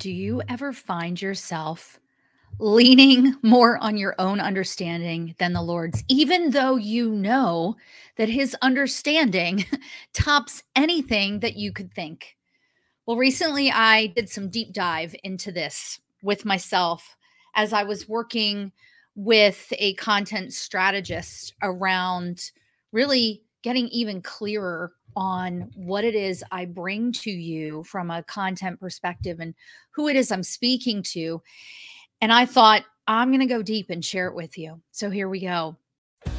Do you ever find yourself leaning more on your own understanding than the Lord's, even though you know that his understanding tops anything that you could think? Well, recently I did some deep dive into this with myself as I was working with a content strategist around really getting even clearer on what it is I bring to you from a content perspective and who it is I'm speaking to. And I thought, I'm going to go deep and share it with you. So here we go.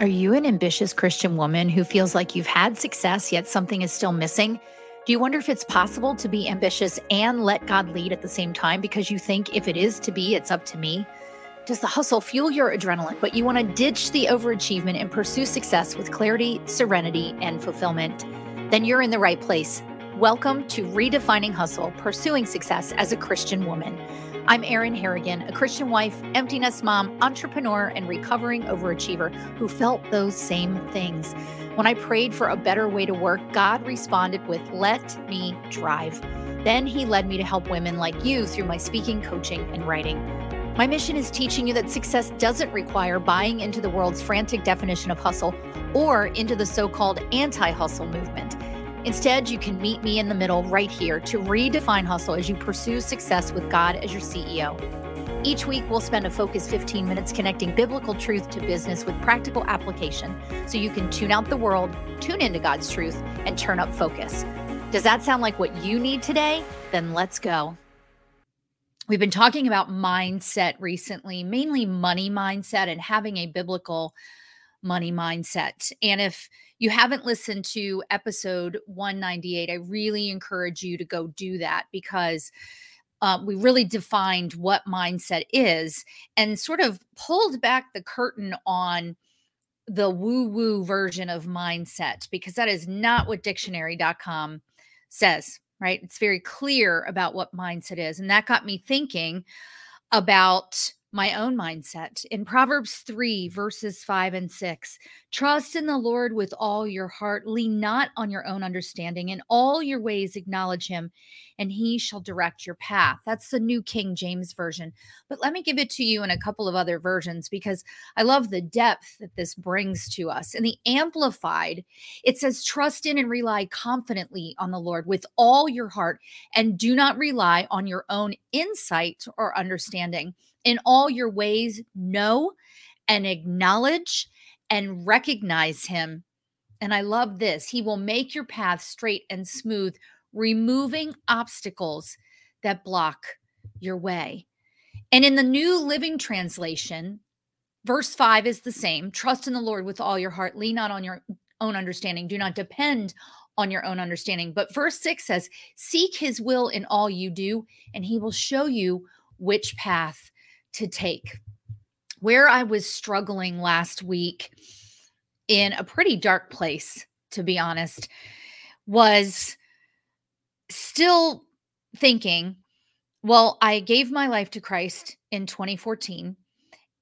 Are you an ambitious Christian woman who feels like you've had success, yet something is still missing? Do you wonder if it's possible to be ambitious and let God lead at the same time because you think if it is to be, it's up to me? Does the hustle fuel your adrenaline, but you want to ditch the overachievement and pursue success with clarity, serenity, and fulfillment? Then you're in the right place. Welcome to Redefining Hustle, Pursuing Success as a Christian Woman. I'm Erin Harrigan, a Christian wife, empty nest mom, entrepreneur, and recovering overachiever who felt those same things. When I prayed for a better way to work, God responded with, "Let me drive." Then he led me to help women like you through my speaking, coaching, and writing. My mission is teaching you that success doesn't require buying into the world's frantic definition of hustle or into the so-called anti-hustle movement. Instead, you can meet me in the middle right here to redefine hustle as you pursue success with God as your CEO. Each week, we'll spend a focused 15 minutes connecting biblical truth to business with practical application so you can tune out the world, tune into God's truth, and turn up focus. Does that sound like what you need today? Then let's go. We've been talking about mindset recently, mainly money mindset and having a biblical money mindset. And if you haven't listened to episode 198, I really encourage you to go do that because we really defined what mindset is and sort of pulled back the curtain on the woo-woo version of mindset, because that is not what dictionary.com says, right? It's very clear about what mindset is. And that got me thinking about my own mindset. In Proverbs 3, verses 5 and 6, trust in the Lord with all your heart, lean not on your own understanding, in all your ways acknowledge him, and he shall direct your path. That's the New King James Version. But let me give it to you in a couple of other versions because I love the depth that this brings to us. In the Amplified, it says, trust in and rely confidently on the Lord with all your heart, and do not rely on your own insight or understanding. In all your ways, know and acknowledge and recognize him. And I love this. He will make your path straight and smooth, removing obstacles that block your way. And in the New Living Translation, verse 5 is the same. Trust in the Lord with all your heart. Lean not on your own understanding. Do not depend on your own understanding. But verse 6 says, seek his will in all you do, and he will show you which path to take. Where I was struggling last week in a pretty dark place, to be honest, was still thinking, well, I gave my life to Christ in 2014,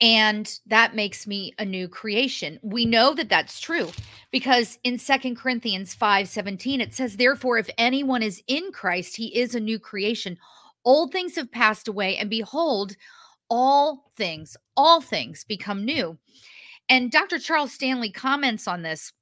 and that makes me a new creation. We know that that's true because in 2 Corinthians 5:17, it says, therefore, if anyone is in Christ, he is a new creation. Old things have passed away, and behold, all things become new. And Dr. Charles Stanley comments on this,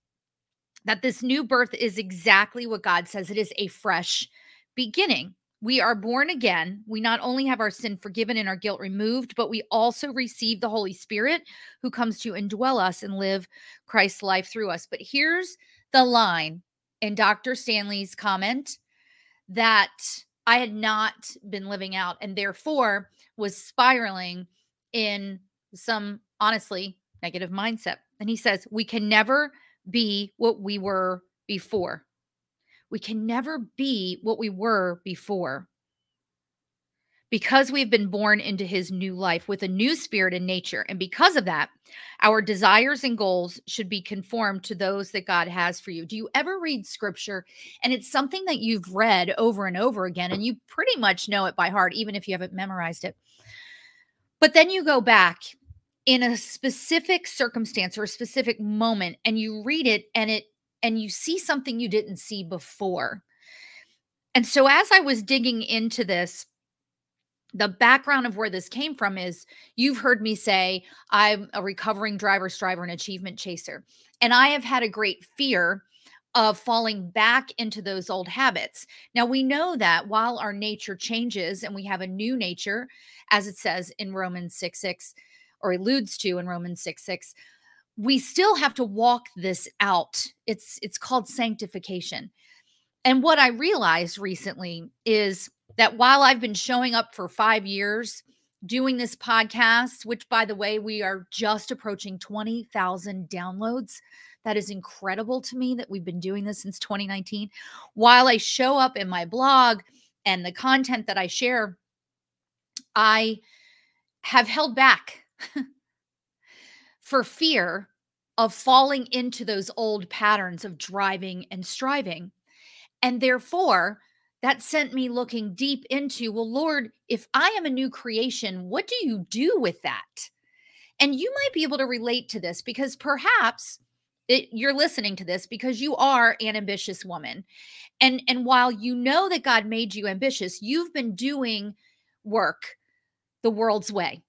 that this new birth is exactly what God says. It is a fresh beginning. We are born again. We not only have our sin forgiven and our guilt removed, but we also receive the Holy Spirit who comes to indwell us and live Christ's life through us. But here's the line in Dr. Stanley's comment that I had not been living out and therefore was spiraling in some, honestly, negative mindset. And he says, we can never be what we were before. because we've been born into his new life with a new spirit and nature. And because of that, our desires and goals should be conformed to those that God has for you. Do you ever read scripture and it's something that you've read over and over again, and you pretty much know it by heart, even if you haven't memorized it? But then you go back in a specific circumstance or a specific moment and you read it and you see something you didn't see before. And so as I was digging into this, the background of where this came from is you've heard me say, I'm a recovering driver, striver, and achievement chaser. And I have had a great fear of falling back into those old habits. Now, we know that while our nature changes and we have a new nature, as it says in Romans 6:6, or alludes to in Romans 6:6, we still have to walk this out. It's called sanctification. And what I realized recently is that while I've been showing up for 5 years doing this podcast, which, by the way, we are just approaching 20,000 downloads. That is incredible to me that we've been doing this since 2019. While I show up in my blog and the content that I share, I have held back for fear of falling into those old patterns of driving and striving. And therefore, that sent me looking deep into, well, Lord, if I am a new creation, what do you do with that? And you might be able to relate to this because perhaps you're listening to this because you are an ambitious woman. And while you know that God made you ambitious, you've been doing work the world's way.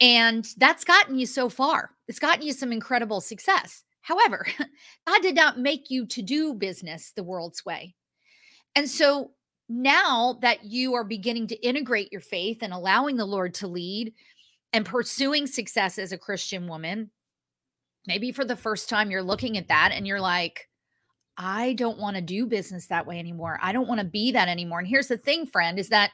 And that's gotten you so far. It's gotten you some incredible success. However, God did not make you to do business the world's way. And so now that you are beginning to integrate your faith and allowing the Lord to lead and pursuing success as a Christian woman, maybe for the first time you're looking at that and you're like, I don't want to do business that way anymore. I don't want to be that anymore. And here's the thing, friend, is that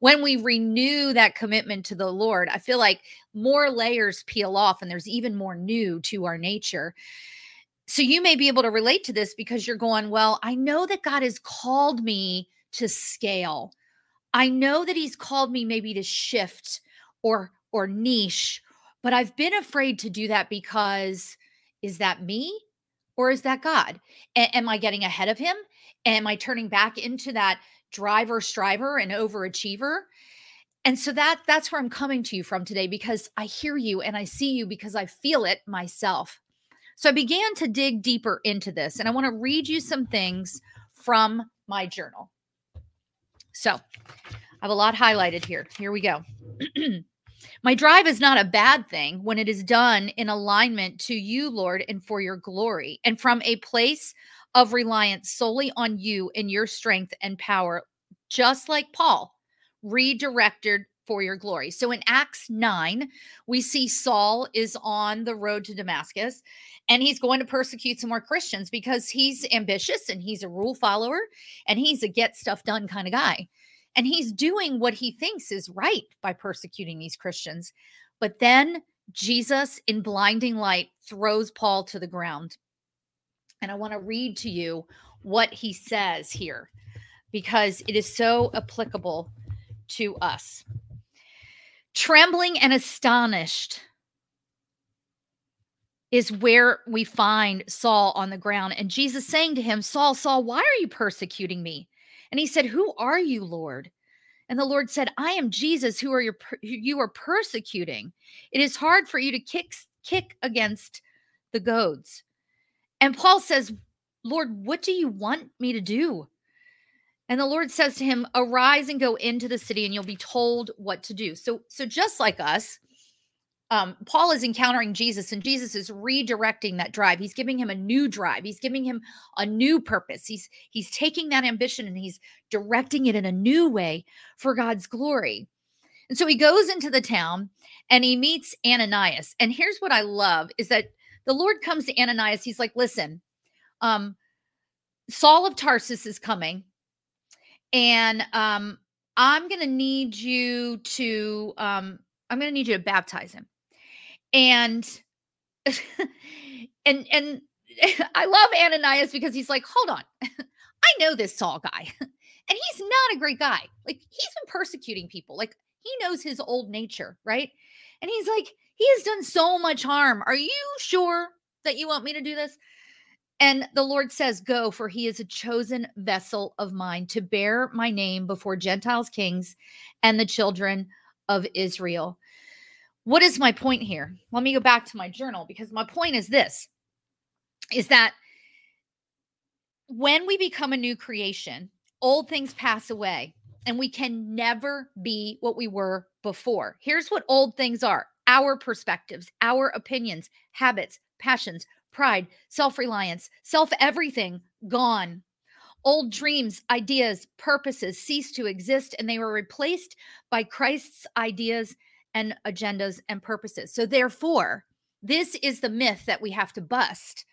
when we renew that commitment to the Lord, I feel like more layers peel off and there's even more new to our nature. So you may be able to relate to this because you're going, well, I know that God has called me to scale. I know that he's called me maybe to shift or niche, but I've been afraid to do that because is that me or is that God? Am I getting ahead of him? Am I turning back into that driver, striver, and overachiever? And so that's where I'm coming to you from today, because I hear you and I see you because I feel it myself. So I began to dig deeper into this, and I want to read you some things from my journal. So I have a lot highlighted here. Here we go. My drive is not a bad thing when it is done in alignment to you, Lord, and for your glory, and from a place of reliance solely on you and your strength and power, just like Paul, redirected for your glory. So in Acts 9, we see Saul is on the road to Damascus and he's going to persecute some more Christians because he's ambitious and he's a rule follower and he's a get stuff done kind of guy. And he's doing what he thinks is right by persecuting these Christians. But then Jesus in blinding light throws Paul to the ground. And I want to read to you what he says here because it is so applicable to us. Trembling and astonished is where we find Saul on the ground. And Jesus saying to him, Saul, Saul, why are you persecuting me? And he said, who are you, Lord? And the Lord said, I am Jesus, who you are persecuting. It is hard for you to kick against the goads. And Paul says, Lord, what do you want me to do? And the Lord says to him, arise and go into the city and you'll be told what to do. So just like us, Paul is encountering Jesus and Jesus is redirecting that drive. He's giving him a new drive. He's giving him a new purpose. He's taking that ambition and he's directing it in a new way for God's glory. And so he goes into the town and he meets Ananias. And here's what I love is that the Lord comes to Ananias. He's like, listen, Saul of Tarsus is coming. And I'm going to need you to, baptize him. And I love Ananias because he's like, hold on, I know this Saul guy. And he's not a great guy. Like, he's been persecuting people. Like, he knows his old nature, right? And he's like, he has done so much harm. Are you sure that you want me to do this? And the Lord says, go, for he is a chosen vessel of mine to bear my name before Gentiles, kings, and the children of Israel. What is my point here? Let me go back to my journal, because my point is this, is that when we become a new creation, old things pass away and we can never be what we were before. Here's what old things are: our perspectives, our opinions, habits, passions, pride, self-reliance, self-everything gone. Old dreams, ideas, purposes cease to exist, and they were replaced by Christ's ideas and agendas and purposes. So therefore, this is the myth that we have to bust,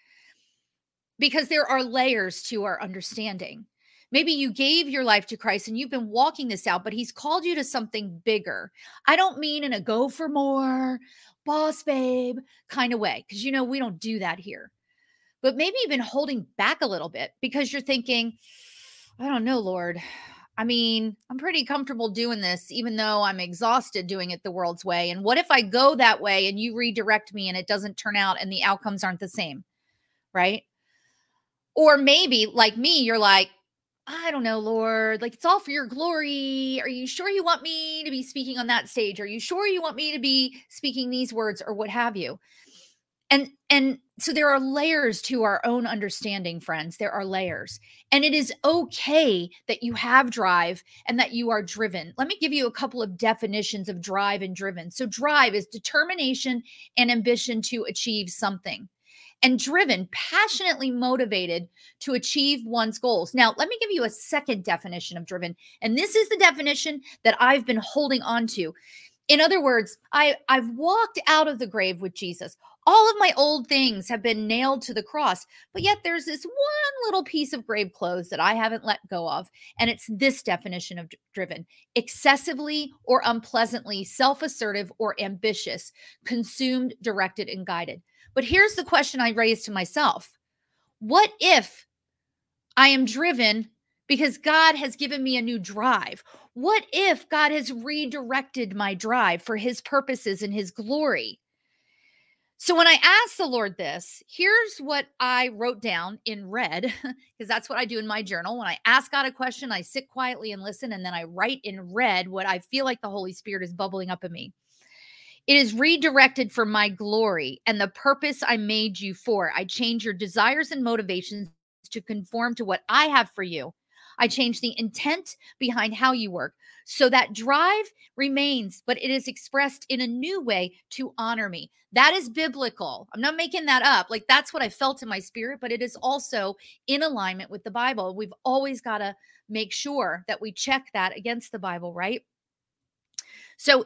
because there are layers to our understanding. Maybe you gave your life to Christ and you've been walking this out, but he's called you to something bigger. I don't mean in a go for more, boss babe kind of way, because, you know, we don't do that here. But maybe you've been holding back a little bit because you're thinking, I don't know, Lord. I mean, I'm pretty comfortable doing this, even though I'm exhausted doing it the world's way. And what if I go that way and you redirect me and it doesn't turn out and the outcomes aren't the same, right? Or maybe, like me, you're like, I don't know, Lord, like, it's all for your glory. Are you sure you want me to be speaking on that stage? Are you sure you want me to be speaking these words, or what have you? And so there are layers to our own understanding, friends. There are layers. And it is okay that you have drive and that you are driven. Let me give you a couple of definitions of drive and driven. So drive is determination and ambition to achieve something. And driven, passionately motivated to achieve one's goals. Now, let me give you a second definition of driven. And this is the definition that I've been holding on to. In other words, I've walked out of the grave with Jesus. All of my old things have been nailed to the cross. But yet there's this one little piece of grave clothes that I haven't let go of. And it's this definition of driven: excessively or unpleasantly self-assertive or ambitious, consumed, directed, and guided. But here's the question I raised to myself. What if I am driven because God has given me a new drive? What if God has redirected my drive for his purposes and his glory? So when I asked the Lord this, here's what I wrote down in red, because that's what I do in my journal. When I ask God a question, I sit quietly and listen, and then I write in red what I feel like the Holy Spirit is bubbling up in me. It is redirected for my glory and the purpose I made you for. I change your desires and motivations to conform to what I have for you. I change the intent behind how you work. So that drive remains, but it is expressed in a new way to honor me. That is biblical. I'm not making that up. Like, that's what I felt in my spirit, but it is also in alignment with the Bible. We've always got to make sure that we check that against the Bible, right? So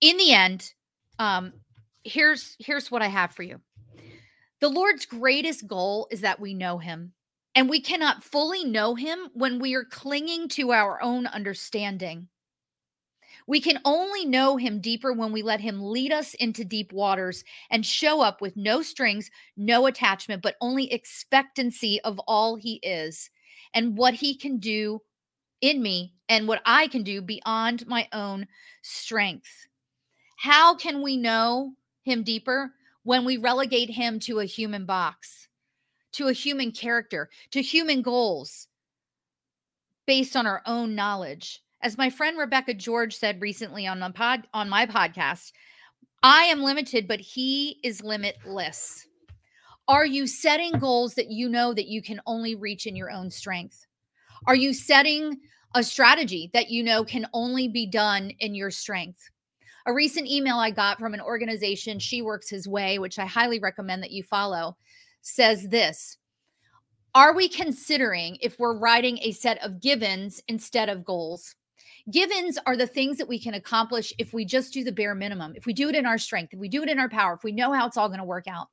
in the end, here's what I have for you. The Lord's greatest goal is that we know him, and we cannot fully know him when we are clinging to our own understanding. We can only know him deeper when we let him lead us into deep waters and show up with no strings, no attachment, but only expectancy of all he is and what he can do in me and what I can do beyond my own strength. How can we know him deeper? When we relegate him to a human box, to a human character, to human goals based on our own knowledge. As my friend Rebecca George said recently on my podcast, I am limited, but he is limitless. Are you setting goals that you know that you can only reach in your own strength? Are you setting a strategy that you know can only be done in your strength? A recent email I got from an organization, She Works His Way, which I highly recommend that you follow, says this: are we considering if we're writing a set of givens instead of goals? Givens are the things that we can accomplish if we just do the bare minimum, if we do it in our strength, if we do it in our power, if we know how it's all going to work out.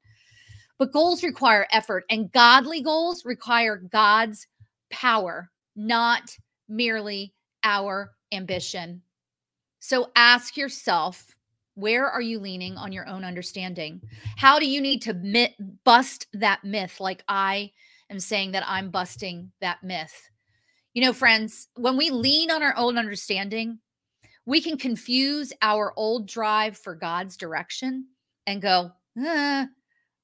But goals require effort, and godly goals require God's power, not merely our ambition. So ask yourself, where are you leaning on your own understanding? How do you need to bust that myth? Like I am saying that I'm busting that myth. You know, friends, when we lean on our own understanding, we can confuse our old drive for God's direction and go,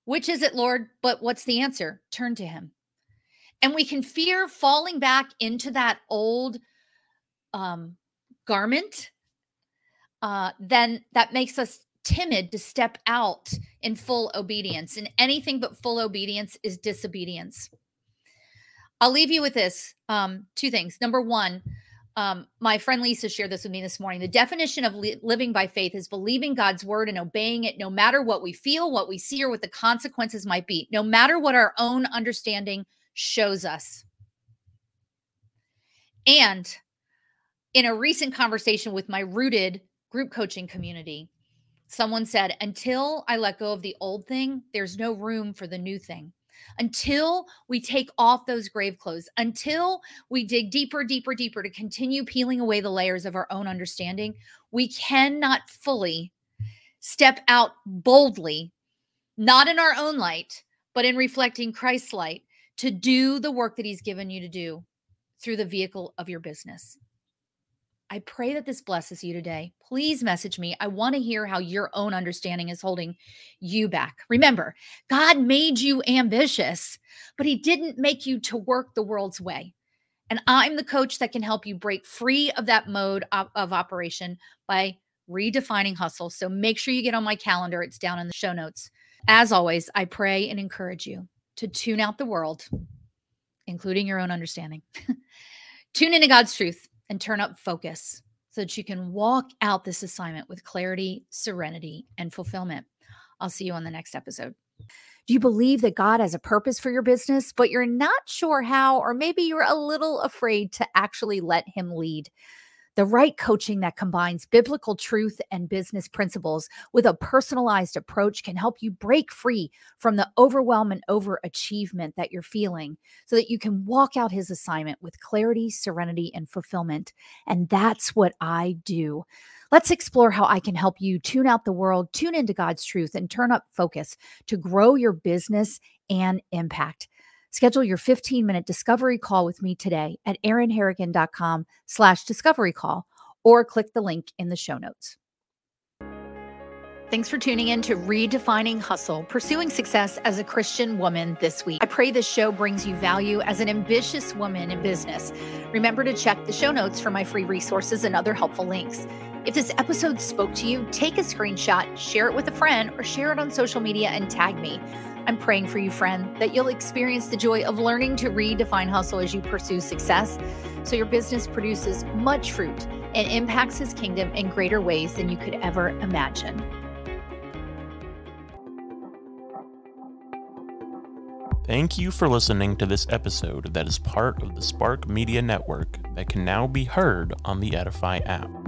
which is it, Lord? But what's the answer? Turn to him. And we can fear falling back into that old garment. Then that makes us timid to step out in full obedience. And anything but full obedience is disobedience. I'll leave you with this, two things. Number one, my friend Lisa shared this with me this morning. The definition of living by faith is believing God's word and obeying it no matter what we feel, what we see, or what the consequences might be, no matter what our own understanding shows us. And in a recent conversation with my Rooted group coaching community, someone said, until I let go of the old thing, there's no room for the new thing. Until we take off those grave clothes, until we dig deeper to continue peeling away the layers of our own understanding, we cannot fully step out boldly, not in our own light, but in reflecting Christ's light, to do the work that he's given you to do through the vehicle of your business. I pray that this blesses you today. Please message me. I want to hear how your own understanding is holding you back. Remember, God made you ambitious, but he didn't make you to work the world's way. And I'm the coach that can help you break free of that mode of operation by redefining hustle. So make sure you get on my calendar. It's down in the show notes. As always, I pray and encourage you to tune out the world, including your own understanding. Tune into God's truth. And turn up focus so that you can walk out this assignment with clarity, serenity, and fulfillment. I'll see you on the next episode. Do you believe that God has a purpose for your business, but you're not sure how, or maybe you're a little afraid to actually let him lead? The right coaching that combines biblical truth and business principles with a personalized approach can help you break free from the overwhelm and overachievement that you're feeling so that you can walk out his assignment with clarity, serenity, and fulfillment. And that's what I do. Let's explore how I can help you tune out the world, tune into God's truth, and turn up focus to grow your business and impact. Schedule your 15-minute discovery call with me today at erinharrigan.com/discovery call or click the link in the show notes. Thanks for tuning in to Redefining Hustle, Pursuing Success as a Christian Woman this week. I pray this show brings you value as an ambitious woman in business. Remember to check the show notes for my free resources and other helpful links. If this episode spoke to you, take a screenshot, share it with a friend, or share it on social media and tag me. I'm praying for you, friend, that you'll experience the joy of learning to redefine hustle as you pursue success, so your business produces much fruit and impacts his kingdom in greater ways than you could ever imagine. Thank you for listening to this episode that is part of the Spark Media Network that can now be heard on the Edify app.